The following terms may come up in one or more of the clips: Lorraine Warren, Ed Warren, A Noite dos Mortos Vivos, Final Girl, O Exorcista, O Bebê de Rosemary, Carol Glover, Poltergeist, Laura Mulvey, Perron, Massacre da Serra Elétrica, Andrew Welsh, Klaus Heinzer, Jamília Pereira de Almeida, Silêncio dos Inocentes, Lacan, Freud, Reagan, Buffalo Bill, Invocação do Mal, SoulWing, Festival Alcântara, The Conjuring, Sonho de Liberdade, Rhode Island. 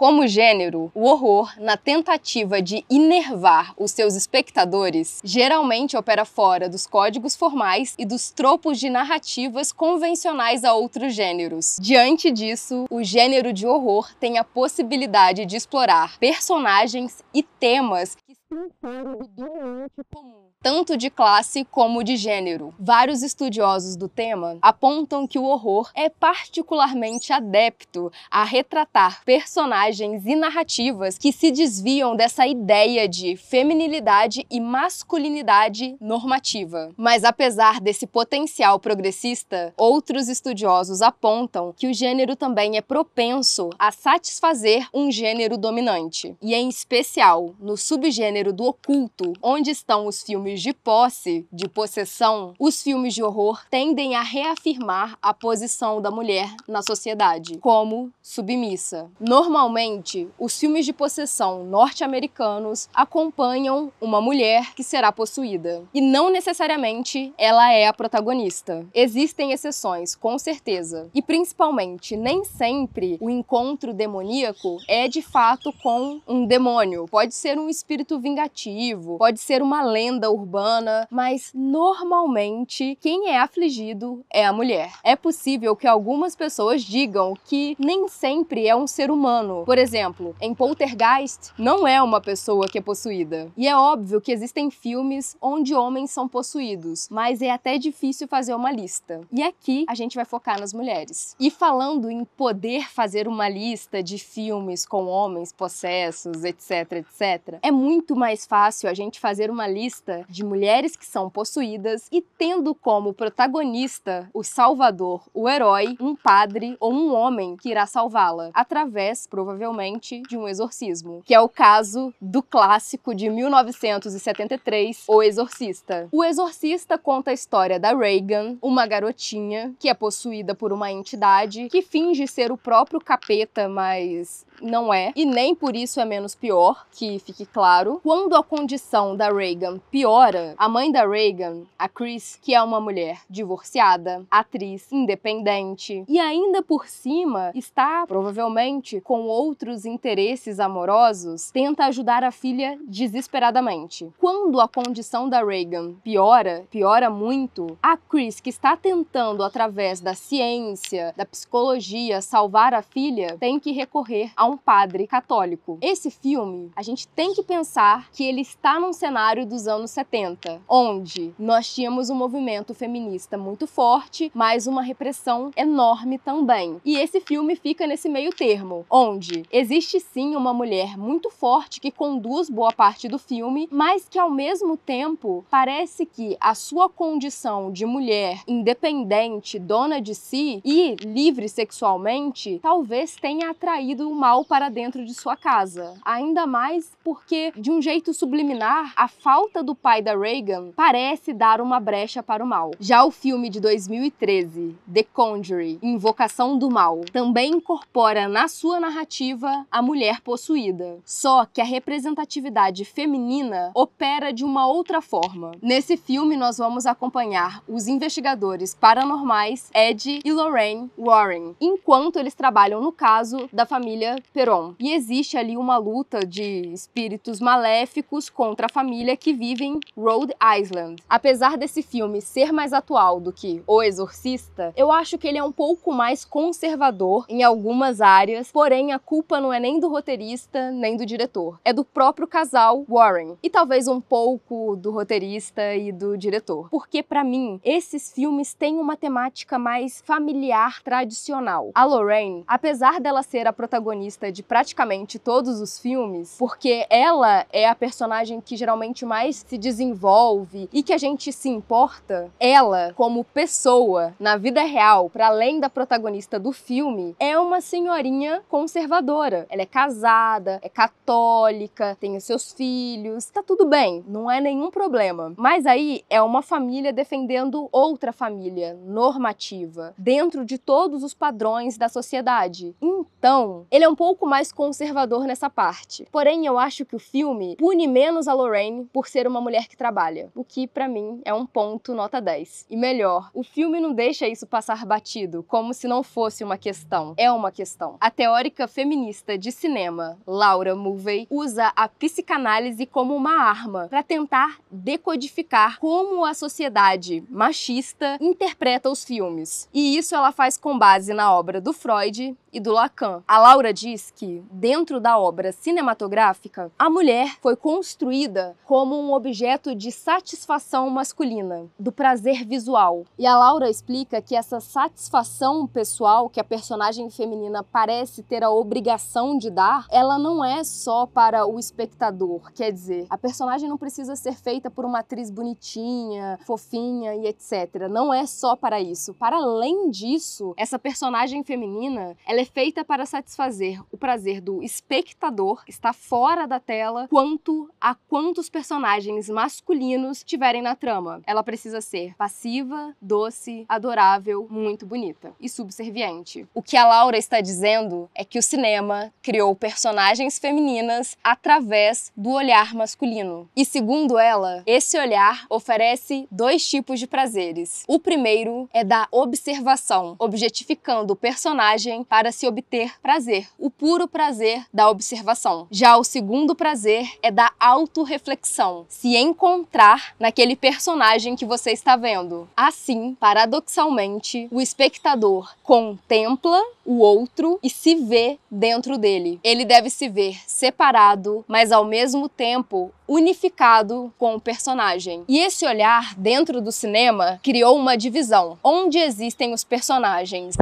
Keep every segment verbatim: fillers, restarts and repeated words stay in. Como gênero, o horror, na tentativa de inervar os seus espectadores, geralmente opera fora dos códigos formais e dos tropos de narrativas convencionais a outros gêneros. Diante disso, o gênero de horror tem a possibilidade de explorar personagens e temas que não foram do dominante comum, tanto de classe como de gênero. Vários estudiosos do tema apontam que o horror é particularmente adepto a retratar personagens e narrativas que se desviam dessa ideia de feminilidade e masculinidade normativa. Mas apesar desse potencial progressista, outros estudiosos apontam que o gênero também é propenso a satisfazer um gênero dominante, e em especial no subgênero do oculto, onde estão os filmes de posse, de possessão, os filmes de horror tendem a reafirmar a posição da mulher na sociedade, como submissa. Normalmente, os filmes de possessão norte-americanos acompanham uma mulher que será possuída, e não necessariamente ela é a protagonista. Existem exceções, com certeza, e principalmente, nem sempre o encontro demoníaco é de fato com um demônio. Pode ser um espírito vingativo, pode ser uma lenda urbana, mas normalmente quem é afligido é a mulher. É possível que algumas pessoas digam que nem sempre é um ser humano. Por exemplo, em Poltergeist, não é uma pessoa que é possuída. E é óbvio que existem filmes onde homens são possuídos, mas é até difícil fazer uma lista. E aqui a gente vai focar nas mulheres. E falando em poder fazer uma lista de filmes com homens possessos, etc, etcétera, é muito mais fácil a gente fazer uma lista de mulheres que são possuídas e tendo como protagonista o salvador, o herói, um padre ou um homem que irá salvá-la, através, provavelmente, de um exorcismo, que é o caso do clássico de mil novecentos e setenta e três, O Exorcista. O Exorcista conta a história da Reagan, uma garotinha que é possuída por uma entidade que finge ser o próprio capeta, mas não é, e nem por isso é menos pior, que fique claro. Quando a condição da Reagan piora, a mãe da Reagan, a Chris, que é uma mulher divorciada, atriz independente e ainda por cima está, provavelmente, com outros interesses amorosos, tenta ajudar a filha desesperadamente. Quando a condição da Reagan piora, piora muito, a Chris, que está tentando, através da ciência, da psicologia, salvar a filha, tem que recorrer a um padre católico. Esse filme, a gente tem que pensar que ele está num cenário dos anos setenta, onde nós tínhamos um movimento feminista muito forte, mas uma repressão enorme também. E esse filme fica nesse meio termo, onde existe sim uma mulher muito forte que conduz boa parte do filme, mas que ao mesmo tempo parece que a sua condição de mulher independente, dona de si e livre sexualmente, talvez tenha atraído o mal para dentro de sua casa. Ainda mais porque, de um jeito subliminar, a falta A falta do pai da Reagan parece dar uma brecha para o mal. Já o filme de dois mil e treze, The Conjuring, Invocação do Mal, também incorpora na sua narrativa a mulher possuída. Só que a representatividade feminina opera de uma outra forma. Nesse filme nós vamos acompanhar os investigadores paranormais Ed e Lorraine Warren, enquanto eles trabalham no caso da família Perron. E existe ali uma luta de espíritos maléficos contra a família que vive em Rhode Island. Apesar desse filme ser mais atual do que O Exorcista, eu acho que ele é um pouco mais conservador em algumas áreas, porém a culpa não é nem do roteirista, nem do diretor. É do próprio casal Warren, e talvez um pouco do roteirista e do diretor. Porque, pra mim, esses filmes têm uma temática mais familiar, tradicional. A Lorraine, apesar dela ser a protagonista de praticamente todos os filmes, porque ela é a personagem que geralmente mais se desenvolve e que a gente se importa, ela, como pessoa, na vida real, para além da protagonista do filme, é uma senhorinha conservadora. Ela é casada, é católica, tem os seus filhos, tá tudo bem, não é nenhum problema. Mas aí é uma família defendendo outra família, normativa, dentro de todos os padrões da sociedade. Então, ele é um pouco mais conservador nessa parte. Porém, eu acho que o filme filme pune menos a Lorraine por ser uma mulher que trabalha, o que, pra mim, é um ponto nota dez. E melhor, o filme não deixa isso passar batido, como se não fosse uma questão. É uma questão. A teórica feminista de cinema, Laura Mulvey, usa a psicanálise como uma arma para tentar decodificar como a sociedade machista interpreta os filmes. E isso ela faz com base na obra do Freud e do Lacan. A Laura diz que, dentro da obra cinematográfica, a mulher foi construída como um objeto de satisfação masculina, do prazer visual. E a Laura explica que essa satisfação pessoal que a personagem feminina parece ter a obrigação de dar, ela não é só para o espectador. Quer dizer, a personagem não precisa ser feita por uma atriz bonitinha, fofinha e etcétera. Não é só para isso. Para além disso, essa personagem feminina, ela é feita para satisfazer o prazer do espectador, que está fora da tela, quanto a quantos personagens masculinos tiverem na trama. Ela precisa ser passiva, doce, adorável, muito bonita e subserviente. O que a Laura está dizendo é que o cinema criou personagens femininas através do olhar masculino. E segundo ela, esse olhar oferece dois tipos de prazeres. O primeiro é da observação, objetificando o personagem para se obter prazer, o puro prazer da observação. Já o segundo prazer é da autorreflexão, se encontrar naquele personagem que você está vendo. Assim, paradoxalmente, o espectador contempla o outro e se vê dentro dele. Ele deve se ver separado, mas ao mesmo tempo unificado com o personagem. E esse olhar dentro do cinema criou uma divisão, onde existem os personagens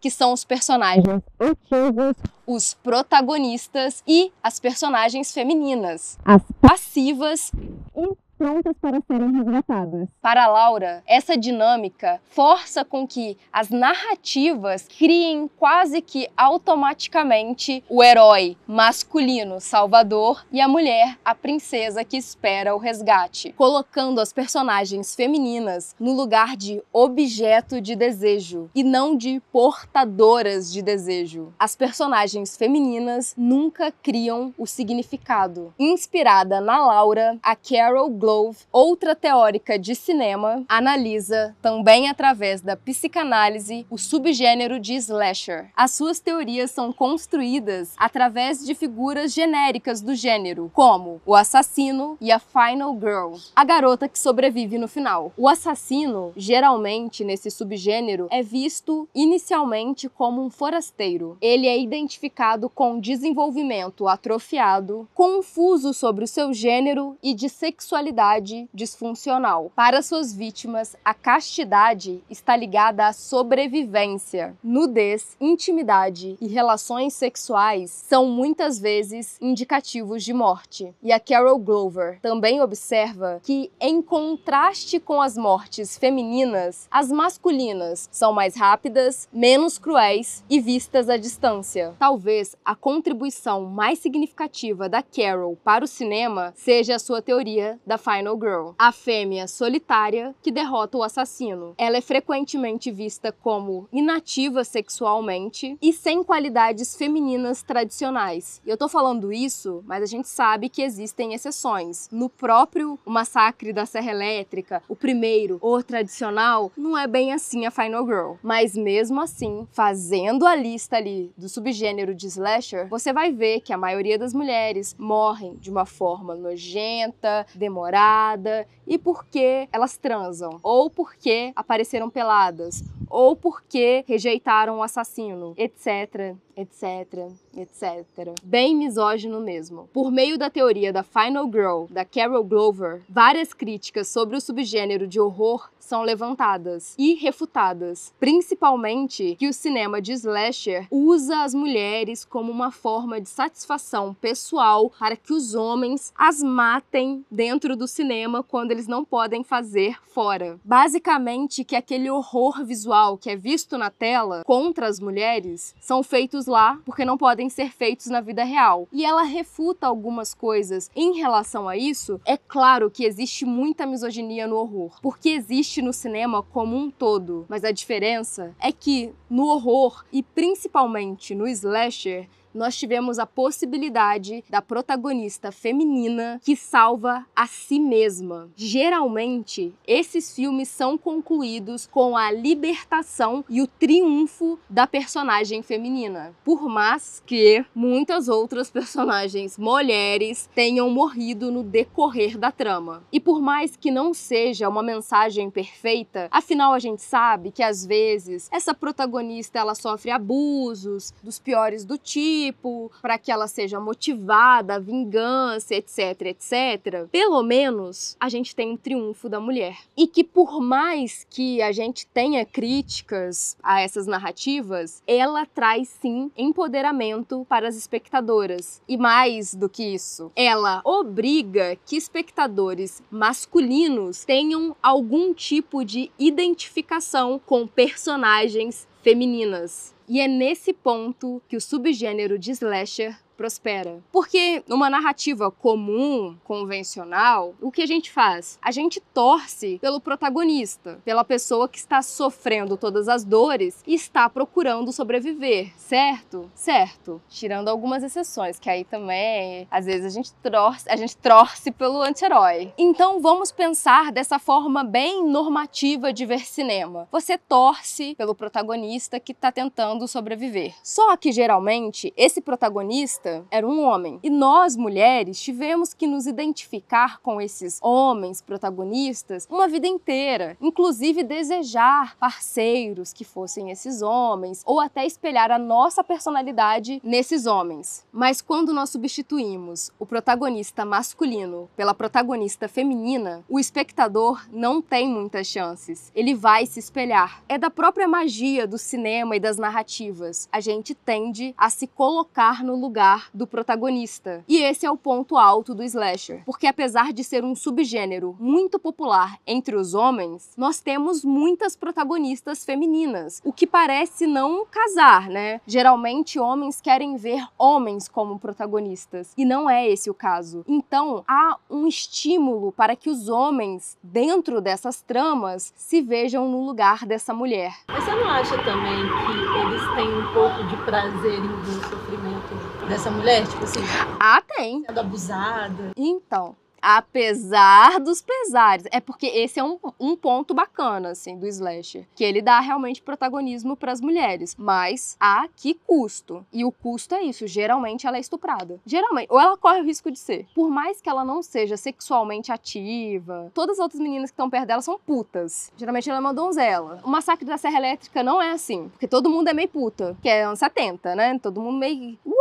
que são os personagens antigos, os protagonistas, e as personagens femininas, as passivas e prontas para serem resgatadas. Para Laura, essa dinâmica força com que as narrativas criem quase que automaticamente o herói masculino salvador e a mulher, a princesa que espera o resgate, colocando as personagens femininas no lugar de objeto de desejo e não de portadoras de desejo. As personagens femininas nunca criam o significado. Inspirada na Laura, a Carol Glover, outra teórica de cinema, analisa, também através da psicanálise, o subgênero de slasher. As suas teorias são construídas através de figuras genéricas do gênero, como o assassino e a final girl, a garota que sobrevive no final. O assassino, geralmente nesse subgênero, é visto inicialmente como um forasteiro. Ele é identificado com desenvolvimento atrofiado, confuso sobre o seu gênero e de sexualidade disfuncional. Para suas vítimas, a castidade está ligada à sobrevivência. Nudez, intimidade e relações sexuais são muitas vezes indicativos de morte. E a Carol Glover também observa que, em contraste com as mortes femininas, as masculinas são mais rápidas, menos cruéis e vistas à distância. Talvez a contribuição mais significativa da Carol para o cinema seja a sua teoria da Final Girl, a fêmea solitária que derrota o assassino. Ela é frequentemente vista como inativa sexualmente e sem qualidades femininas tradicionais. Eu tô falando isso, mas a gente sabe que existem exceções. No próprio Massacre da Serra Elétrica, o primeiro, o tradicional, não é bem assim a Final Girl. Mas mesmo assim, fazendo a lista ali do subgênero de slasher, você vai ver que a maioria das mulheres morrem de uma forma nojenta, demorada, e porque elas transam, ou porque apareceram peladas, ou porque rejeitaram o assassino, etc, etc, etcétera. Bem misógino mesmo. Por meio da teoria da Final Girl, da Carol Glover, várias críticas sobre o subgênero de horror são levantadas e refutadas, principalmente que o cinema de slasher usa as mulheres como uma forma de satisfação pessoal para que os homens as matem dentro do cinema quando eles não podem fazer fora. Basicamente que aquele horror visual que é visto na tela contra as mulheres são feitos lá porque não podem ser feitos na vida real. E ela refuta algumas coisas em relação a isso. É claro que existe muita misoginia no horror, porque existe no cinema como um todo. Mas a diferença é que no horror, e principalmente no slasher, nós tivemos a possibilidade da protagonista feminina que salva a si mesma. Geralmente, esses filmes são concluídos com a libertação e o triunfo da personagem feminina, por mais que muitas outras personagens mulheres tenham morrido no decorrer da trama. E por mais que não seja uma mensagem perfeita, afinal a gente sabe que às vezes essa protagonista ela sofre abusos dos piores do tipo, para que ela seja motivada à vingança, etc, etc, pelo menos a gente tem um triunfo da mulher. E que por mais que a gente tenha críticas a essas narrativas, ela traz sim empoderamento para as espectadoras. E mais do que isso, ela obriga que espectadores masculinos tenham algum tipo de identificação com personagens femininas. E é nesse ponto que o subgênero de slasher prospera. Porque numa narrativa comum, convencional, o que a gente faz? A gente torce pelo protagonista, pela pessoa que está sofrendo todas as dores e está procurando sobreviver, certo? Certo. Tirando algumas exceções, que aí também, às vezes, a gente torce, a gente torce pelo anti-herói. Então vamos pensar dessa forma bem normativa de ver cinema. Você torce pelo protagonista que está tentando sobreviver. Só que, geralmente, esse protagonista era um homem. E nós, mulheres, tivemos que nos identificar com esses homens protagonistas uma vida inteira, inclusive desejar parceiros que fossem esses homens, ou até espelhar a nossa personalidade nesses homens. Mas quando nós substituímos o protagonista masculino pela protagonista feminina, o espectador não tem muitas chances. Ele vai se espelhar. É da própria magia do cinema e das narrativas. A gente tende a se colocar no lugar do protagonista. E esse é o ponto alto do slasher, porque apesar de ser um subgênero muito popular entre os homens, nós temos muitas protagonistas femininas, o que parece não casar, né? Geralmente homens querem ver homens como protagonistas, e não é esse o caso. Então há um estímulo para que os homens, dentro dessas tramas, se vejam no lugar dessa mulher. Mas você não acha também que eles têm um pouco de prazer em ver o sofrimento dessa mulher, tipo assim? Ah, tem. Sendo abusada. Então, apesar dos pesares, é porque esse é um, um ponto bacana, assim, do slasher, que ele dá realmente protagonismo para as mulheres, mas a que custo? E o custo é isso, geralmente ela é estuprada, geralmente, ou ela corre o risco de ser, por mais que ela não seja sexualmente ativa. Todas as outras meninas que estão perto dela são putas, geralmente ela é uma donzela. O Massacre da Serra Elétrica não é assim, porque todo mundo é meio puta, que é anos setenta, né, todo mundo meio... Uh!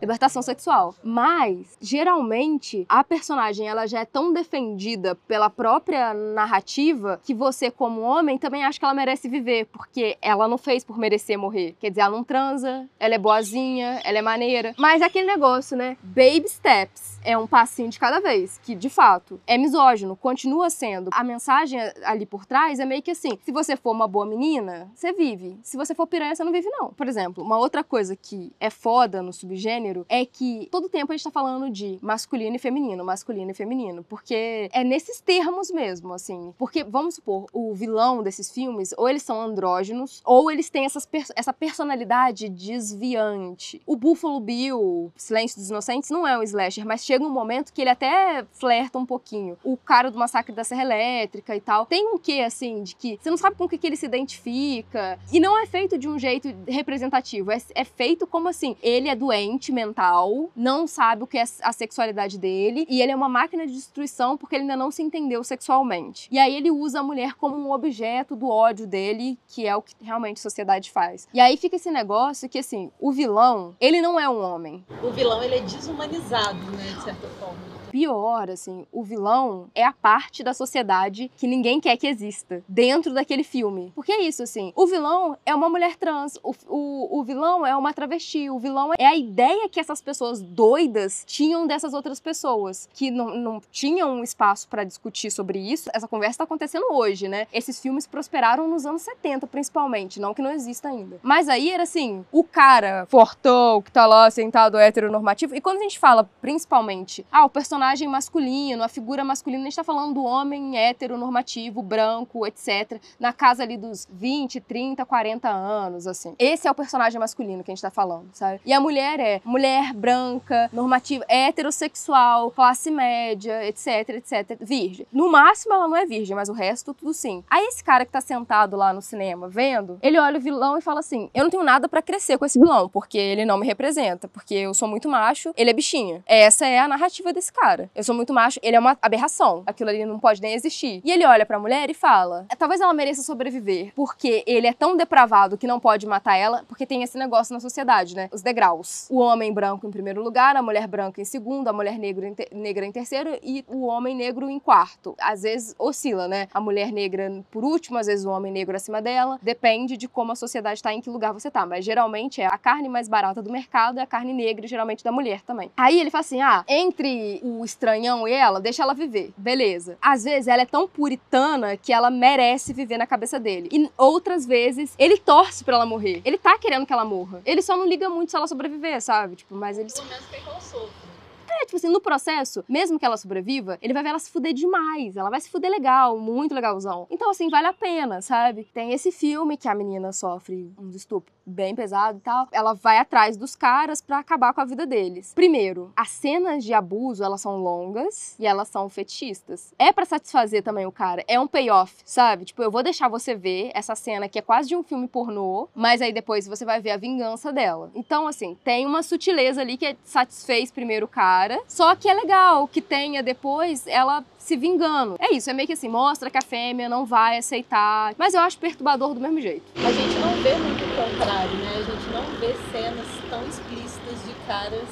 Libertação sexual. Mas, geralmente, a personagem ela já é tão defendida pela própria narrativa que você, como homem, também acha que ela merece viver, porque ela não fez por merecer morrer. Quer dizer, ela não transa, ela é boazinha, ela é maneira. Mas é aquele negócio, né? Baby steps. É um passinho de cada vez, que, de fato, é misógino, continua sendo. A mensagem ali por trás é meio que assim, se você for uma boa menina, você vive. Se você for piranha, você não vive, não. Por exemplo, uma outra coisa que é foda no subgênero é que todo tempo a gente tá falando de masculino e feminino, masculino e feminino, porque é nesses termos mesmo, assim. Porque, vamos supor, o vilão desses filmes, ou eles são andrógenos, ou eles têm essas per essa personalidade desviante. O Buffalo Bill, Silêncio dos Inocentes, não é um slasher, mas chega um momento que ele até flerta um pouquinho. O cara do Massacre da Serra Elétrica e tal, tem um quê, assim, de que você não sabe com o que, que ele se identifica, e não é feito de um jeito representativo, é, é feito como assim, ele é doente mental, não sabe o que é a sexualidade dele, e ele é uma máquina de destruição porque ele ainda não se entendeu sexualmente. E aí ele usa a mulher como um objeto do ódio dele, que é o que realmente a sociedade faz. E aí fica esse negócio que, assim, o vilão, ele não é um homem. O vilão, ele é desumanizado, né, de certa forma. Pior, assim, o vilão é a parte da sociedade que ninguém quer que exista dentro daquele filme. Porque é isso, assim, o vilão é uma mulher trans, o, o, o vilão é uma travesti, o vilão é a ideia ideia que essas pessoas doidas tinham dessas outras pessoas, que não, não tinham espaço para discutir sobre isso. Essa conversa tá acontecendo hoje, né? Esses filmes prosperaram nos anos setenta, principalmente, não que não exista ainda. Mas aí era assim, o cara fortão que tá lá sentado heteronormativo, e quando a gente fala, principalmente, ah, o personagem masculino, a figura masculina, a gente tá falando do homem heteronormativo, branco, etcétera, na casa ali dos vinte, trinta, quarenta anos, assim. Esse é o personagem masculino que a gente tá falando, sabe? E a mulher é mulher branca, normativa, heterossexual, classe média, etc, etc, virgem. No máximo ela não é virgem, mas o resto tudo sim. Aí esse cara que tá sentado lá no cinema vendo, ele olha o vilão e fala assim, eu não tenho nada pra crescer com esse vilão, porque ele não me representa, porque eu sou muito macho, ele é bichinha. Essa é a narrativa desse cara. Eu sou muito macho, ele é uma aberração. Aquilo ali não pode nem existir. E ele olha pra mulher e fala, talvez ela mereça sobreviver, porque ele é tão depravado que não pode matar ela, porque tem esse negócio na sociedade, né? Os degraus. O homem branco em primeiro lugar, a mulher branca em segundo, a mulher negra em, negra em terceiro e o homem negro em quarto. Às vezes oscila, né? A mulher negra por último, às vezes o homem negro acima dela. Depende de como a sociedade tá, em que lugar você tá. Mas geralmente é a carne mais barata do mercado, é a carne negra, geralmente da mulher também. Aí ele fala assim, ah, entre o estranhão e ela, deixa ela viver. Beleza. Às vezes ela é tão puritana que ela merece viver na cabeça dele. E outras vezes ele torce pra ela morrer. Ele tá querendo que ela morra. Ele só não liga muito se ela sobreviver, sabe? Tipo, mas ele... Pelo menos que ela sofre. É, tipo assim, no processo, mesmo que ela sobreviva, ele vai ver ela se fuder demais, ela vai se fuder legal, muito legalzão. Então, assim, vale a pena, sabe? Tem esse filme que a menina sofre um estupro bem pesado e tal. Ela vai atrás dos caras pra acabar com a vida deles. Primeiro, as cenas de abuso, elas são longas e elas são fetichistas. É pra satisfazer também o cara, é um payoff, sabe? Tipo, eu vou deixar você ver essa cena que é quase de um filme pornô, mas aí depois você vai ver a vingança dela. Então, assim, tem uma sutileza ali que satisfez primeiro o cara, só que é legal que tenha depois ela se vingando. É isso, é meio que assim, mostra que a fêmea não vai aceitar, mas eu acho perturbador do mesmo jeito. A gente não vê muito o contrário, né? A gente não vê cenas tão explícitas de caras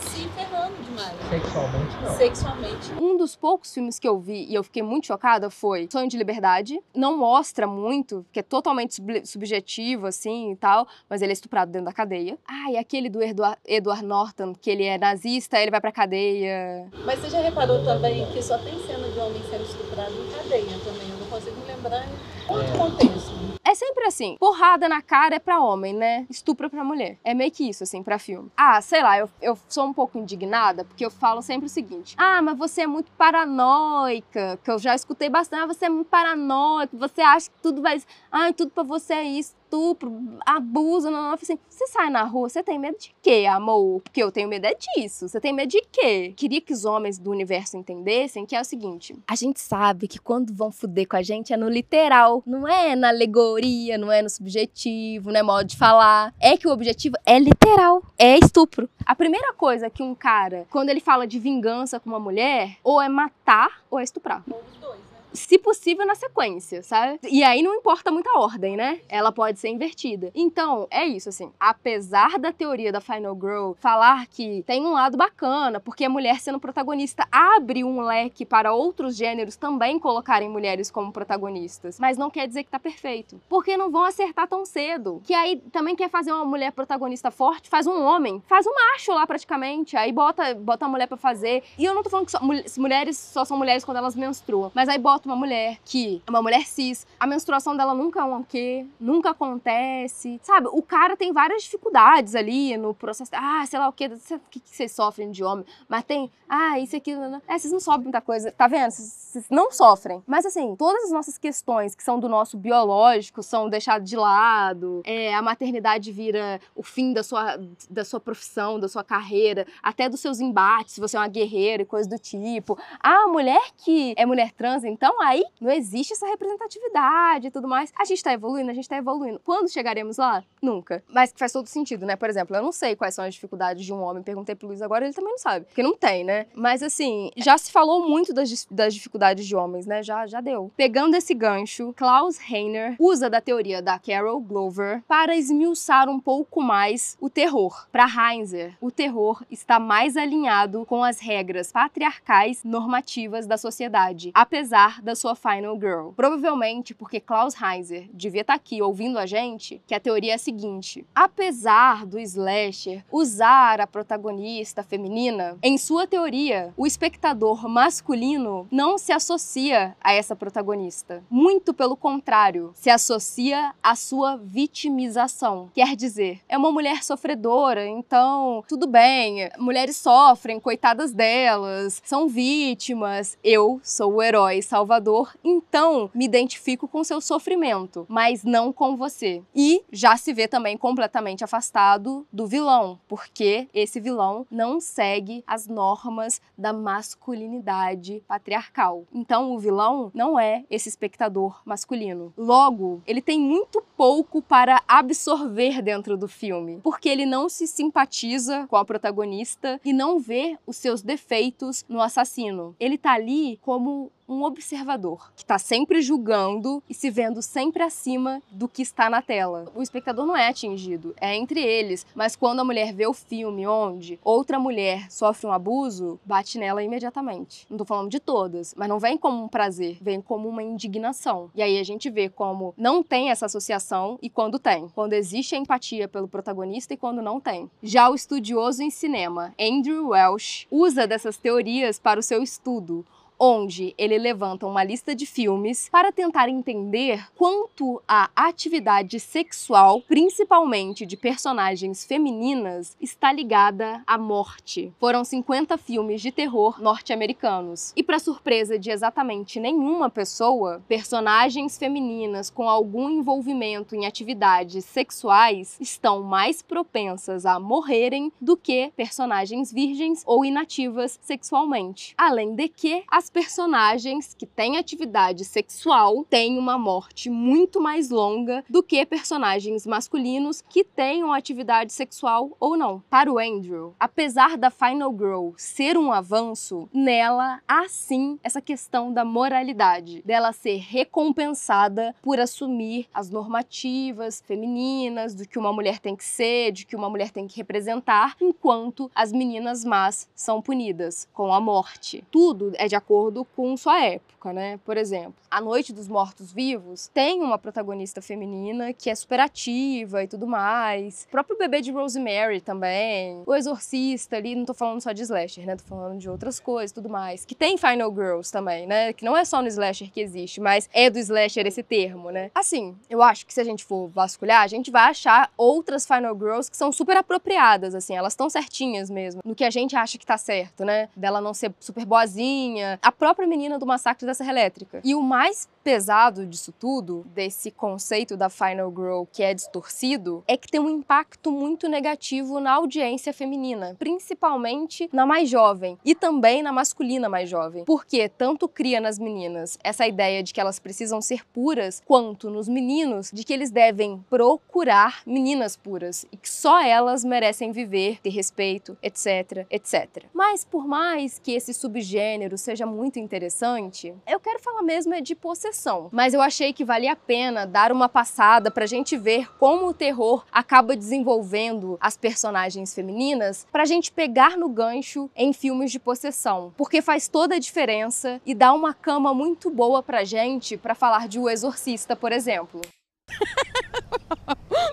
se ferrando demais. Sexualmente não. Sexualmente. Um dos poucos filmes que eu vi e eu fiquei muito chocada foi Sonho de Liberdade. Não mostra muito, porque é totalmente sub subjetivo, assim, e tal, mas ele é estuprado dentro da cadeia. Ah, e aquele do Eduard, Eduard Norton, que ele é nazista, ele vai pra cadeia. Mas você já reparou também que só tem cena de homem sendo estuprado em cadeia também? Eu não consigo me lembrar em outro contexto. É sempre assim, porrada na cara é pra homem, né? Estupro é pra mulher. É meio que isso, assim, pra filme. Ah, sei lá, eu, eu sou um pouco indignada, porque eu falo sempre o seguinte. Ah, mas você é muito paranoica, que eu já escutei bastante. Ah, você é muito paranoica, você acha que tudo vai... Ah, tudo pra você é isso. Estupro, abuso, não, não, assim, você sai na rua, você tem medo de quê, amor? Porque eu tenho medo é disso, você tem medo de quê? Queria que os homens do universo entendessem que é o seguinte, a gente sabe que quando vão fuder com a gente é no literal, não é na alegoria, não é no subjetivo, não é modo de falar, é que o objetivo é literal, é estupro. A primeira coisa que um cara, quando ele fala de vingança com uma mulher, ou é matar ou é estuprar. Ou os dois, né? Se possível, na sequência, sabe? E aí não importa muito a ordem, né? Ela pode ser invertida. Então, é isso, assim. Apesar da teoria da Final Girl falar que tem um lado bacana, porque a mulher sendo protagonista abre um leque para outros gêneros também colocarem mulheres como protagonistas. Mas não quer dizer que tá perfeito. Porque não vão acertar tão cedo. Que aí também quer fazer uma mulher protagonista forte, faz um homem. Faz um macho lá, praticamente. Aí bota, bota a mulher pra fazer. E eu não tô falando que só, mul- mulheres só são mulheres quando elas menstruam. Mas aí bota uma mulher que é uma mulher cis, a menstruação dela nunca é um quê, nunca acontece, sabe? O cara tem várias dificuldades ali no processo, ah, sei lá o quê, o que vocês sofrem de homem, mas tem, ah, isso aqui, não, não. É, vocês não sofrem muita coisa, tá vendo? Vocês não sofrem. Mas assim, todas as nossas questões que são do nosso biológico são deixadas de lado, é, a maternidade vira o fim da sua, da sua profissão, da sua carreira, até dos seus embates, se você é uma guerreira e coisa do tipo. Ah, a mulher que é mulher trans, então aí não existe essa representatividade e tudo mais. A gente tá evoluindo, a gente tá evoluindo. Quando chegaremos lá? Nunca. Mas que faz todo sentido, né? Por exemplo, eu não sei quais são as dificuldades de um homem. Perguntei pro Luiz agora, ele também não sabe. Porque não tem, né? Mas assim, já se falou muito das, das dificuldades de homens, né? Já, já deu. Pegando esse gancho, Klaus Heinzer usa da teoria da Carol Glover para esmiuçar um pouco mais o terror. Para Heinzer, o terror está mais alinhado com as regras patriarcais normativas da sociedade, apesar falar da sua Final Girl. Provavelmente porque Klaus Heinzer devia estar aqui ouvindo a gente, que a teoria é a seguinte: apesar do slasher usar a protagonista feminina, em sua teoria, o espectador masculino não se associa a essa protagonista. Muito pelo contrário, se associa à sua vitimização. Quer dizer, é uma mulher sofredora, então tudo bem, mulheres sofrem, coitadas delas, são vítimas. Eu sou o herói salvador, então me identifico com seu sofrimento, mas não com você. E já se vê também completamente afastado do vilão, porque esse vilão não segue as normas da masculinidade patriarcal. Então o vilão não é esse espectador masculino. Logo, ele tem muito pouco para absorver dentro do filme, porque ele não se simpatiza com a protagonista e não vê os seus defeitos no assassino. Ele tá ali como um observador, que está sempre julgando e se vendo sempre acima do que está na tela. O espectador não é atingido, é entre eles, mas quando a mulher vê o filme onde outra mulher sofre um abuso, bate nela imediatamente. Não tô falando de todas, mas não vem como um prazer, vem como uma indignação. E aí a gente vê como não tem essa associação e quando tem. Quando existe a empatia pelo protagonista e quando não tem. Já o estudioso em cinema, Andrew Welsh, usa dessas teorias para o seu estudo, onde ele levanta uma lista de filmes para tentar entender quanto a atividade sexual, principalmente de personagens femininas, está ligada à morte. Foram cinquenta filmes de terror norte-americanos. E para surpresa de exatamente nenhuma pessoa, personagens femininas com algum envolvimento em atividades sexuais estão mais propensas a morrerem do que personagens virgens ou inativas sexualmente. Além de que, as As personagens que têm atividade sexual têm uma morte muito mais longa do que personagens masculinos que tenham atividade sexual ou não. Para o Andrew, apesar da Final Girl ser um avanço, nela há sim essa questão da moralidade, dela ser recompensada por assumir as normativas femininas do que uma mulher tem que ser, de que uma mulher tem que representar, enquanto as meninas más são punidas com a morte. Tudo é de acordo com sua época, né? Por exemplo, A Noite dos Mortos Vivos tem uma protagonista feminina que é super ativa e tudo mais. O próprio Bebê de Rosemary também. O Exorcista ali, não tô falando só de slasher, né? Tô falando de outras coisas e tudo mais. Que tem Final Girls também, né? Que não é só no slasher que existe, mas é do slasher esse termo, né? Assim, eu acho que se a gente for vasculhar, a gente vai achar outras Final Girls que são super apropriadas, assim. Elas estão certinhas mesmo, no que a gente acha que tá certo, né? Dela não ser super boazinha, a própria menina do Massacre da Serra Elétrica. E o mais pesado disso tudo, desse conceito da Final Girl que é distorcido, é que tem um impacto muito negativo na audiência feminina, principalmente na mais jovem e também na masculina mais jovem, porque tanto cria nas meninas essa ideia de que elas precisam ser puras, quanto nos meninos de que eles devem procurar meninas puras e que só elas merecem viver, ter respeito, etc, etcétera. Mas por mais que esse subgênero seja muito interessante, eu quero falar mesmo é de possessão, mas eu achei que valia a pena dar uma passada pra gente ver como o terror acaba desenvolvendo as personagens femininas pra gente pegar no gancho em filmes de possessão, porque faz toda a diferença e dá uma cama muito boa pra gente pra falar de O Exorcista, por exemplo.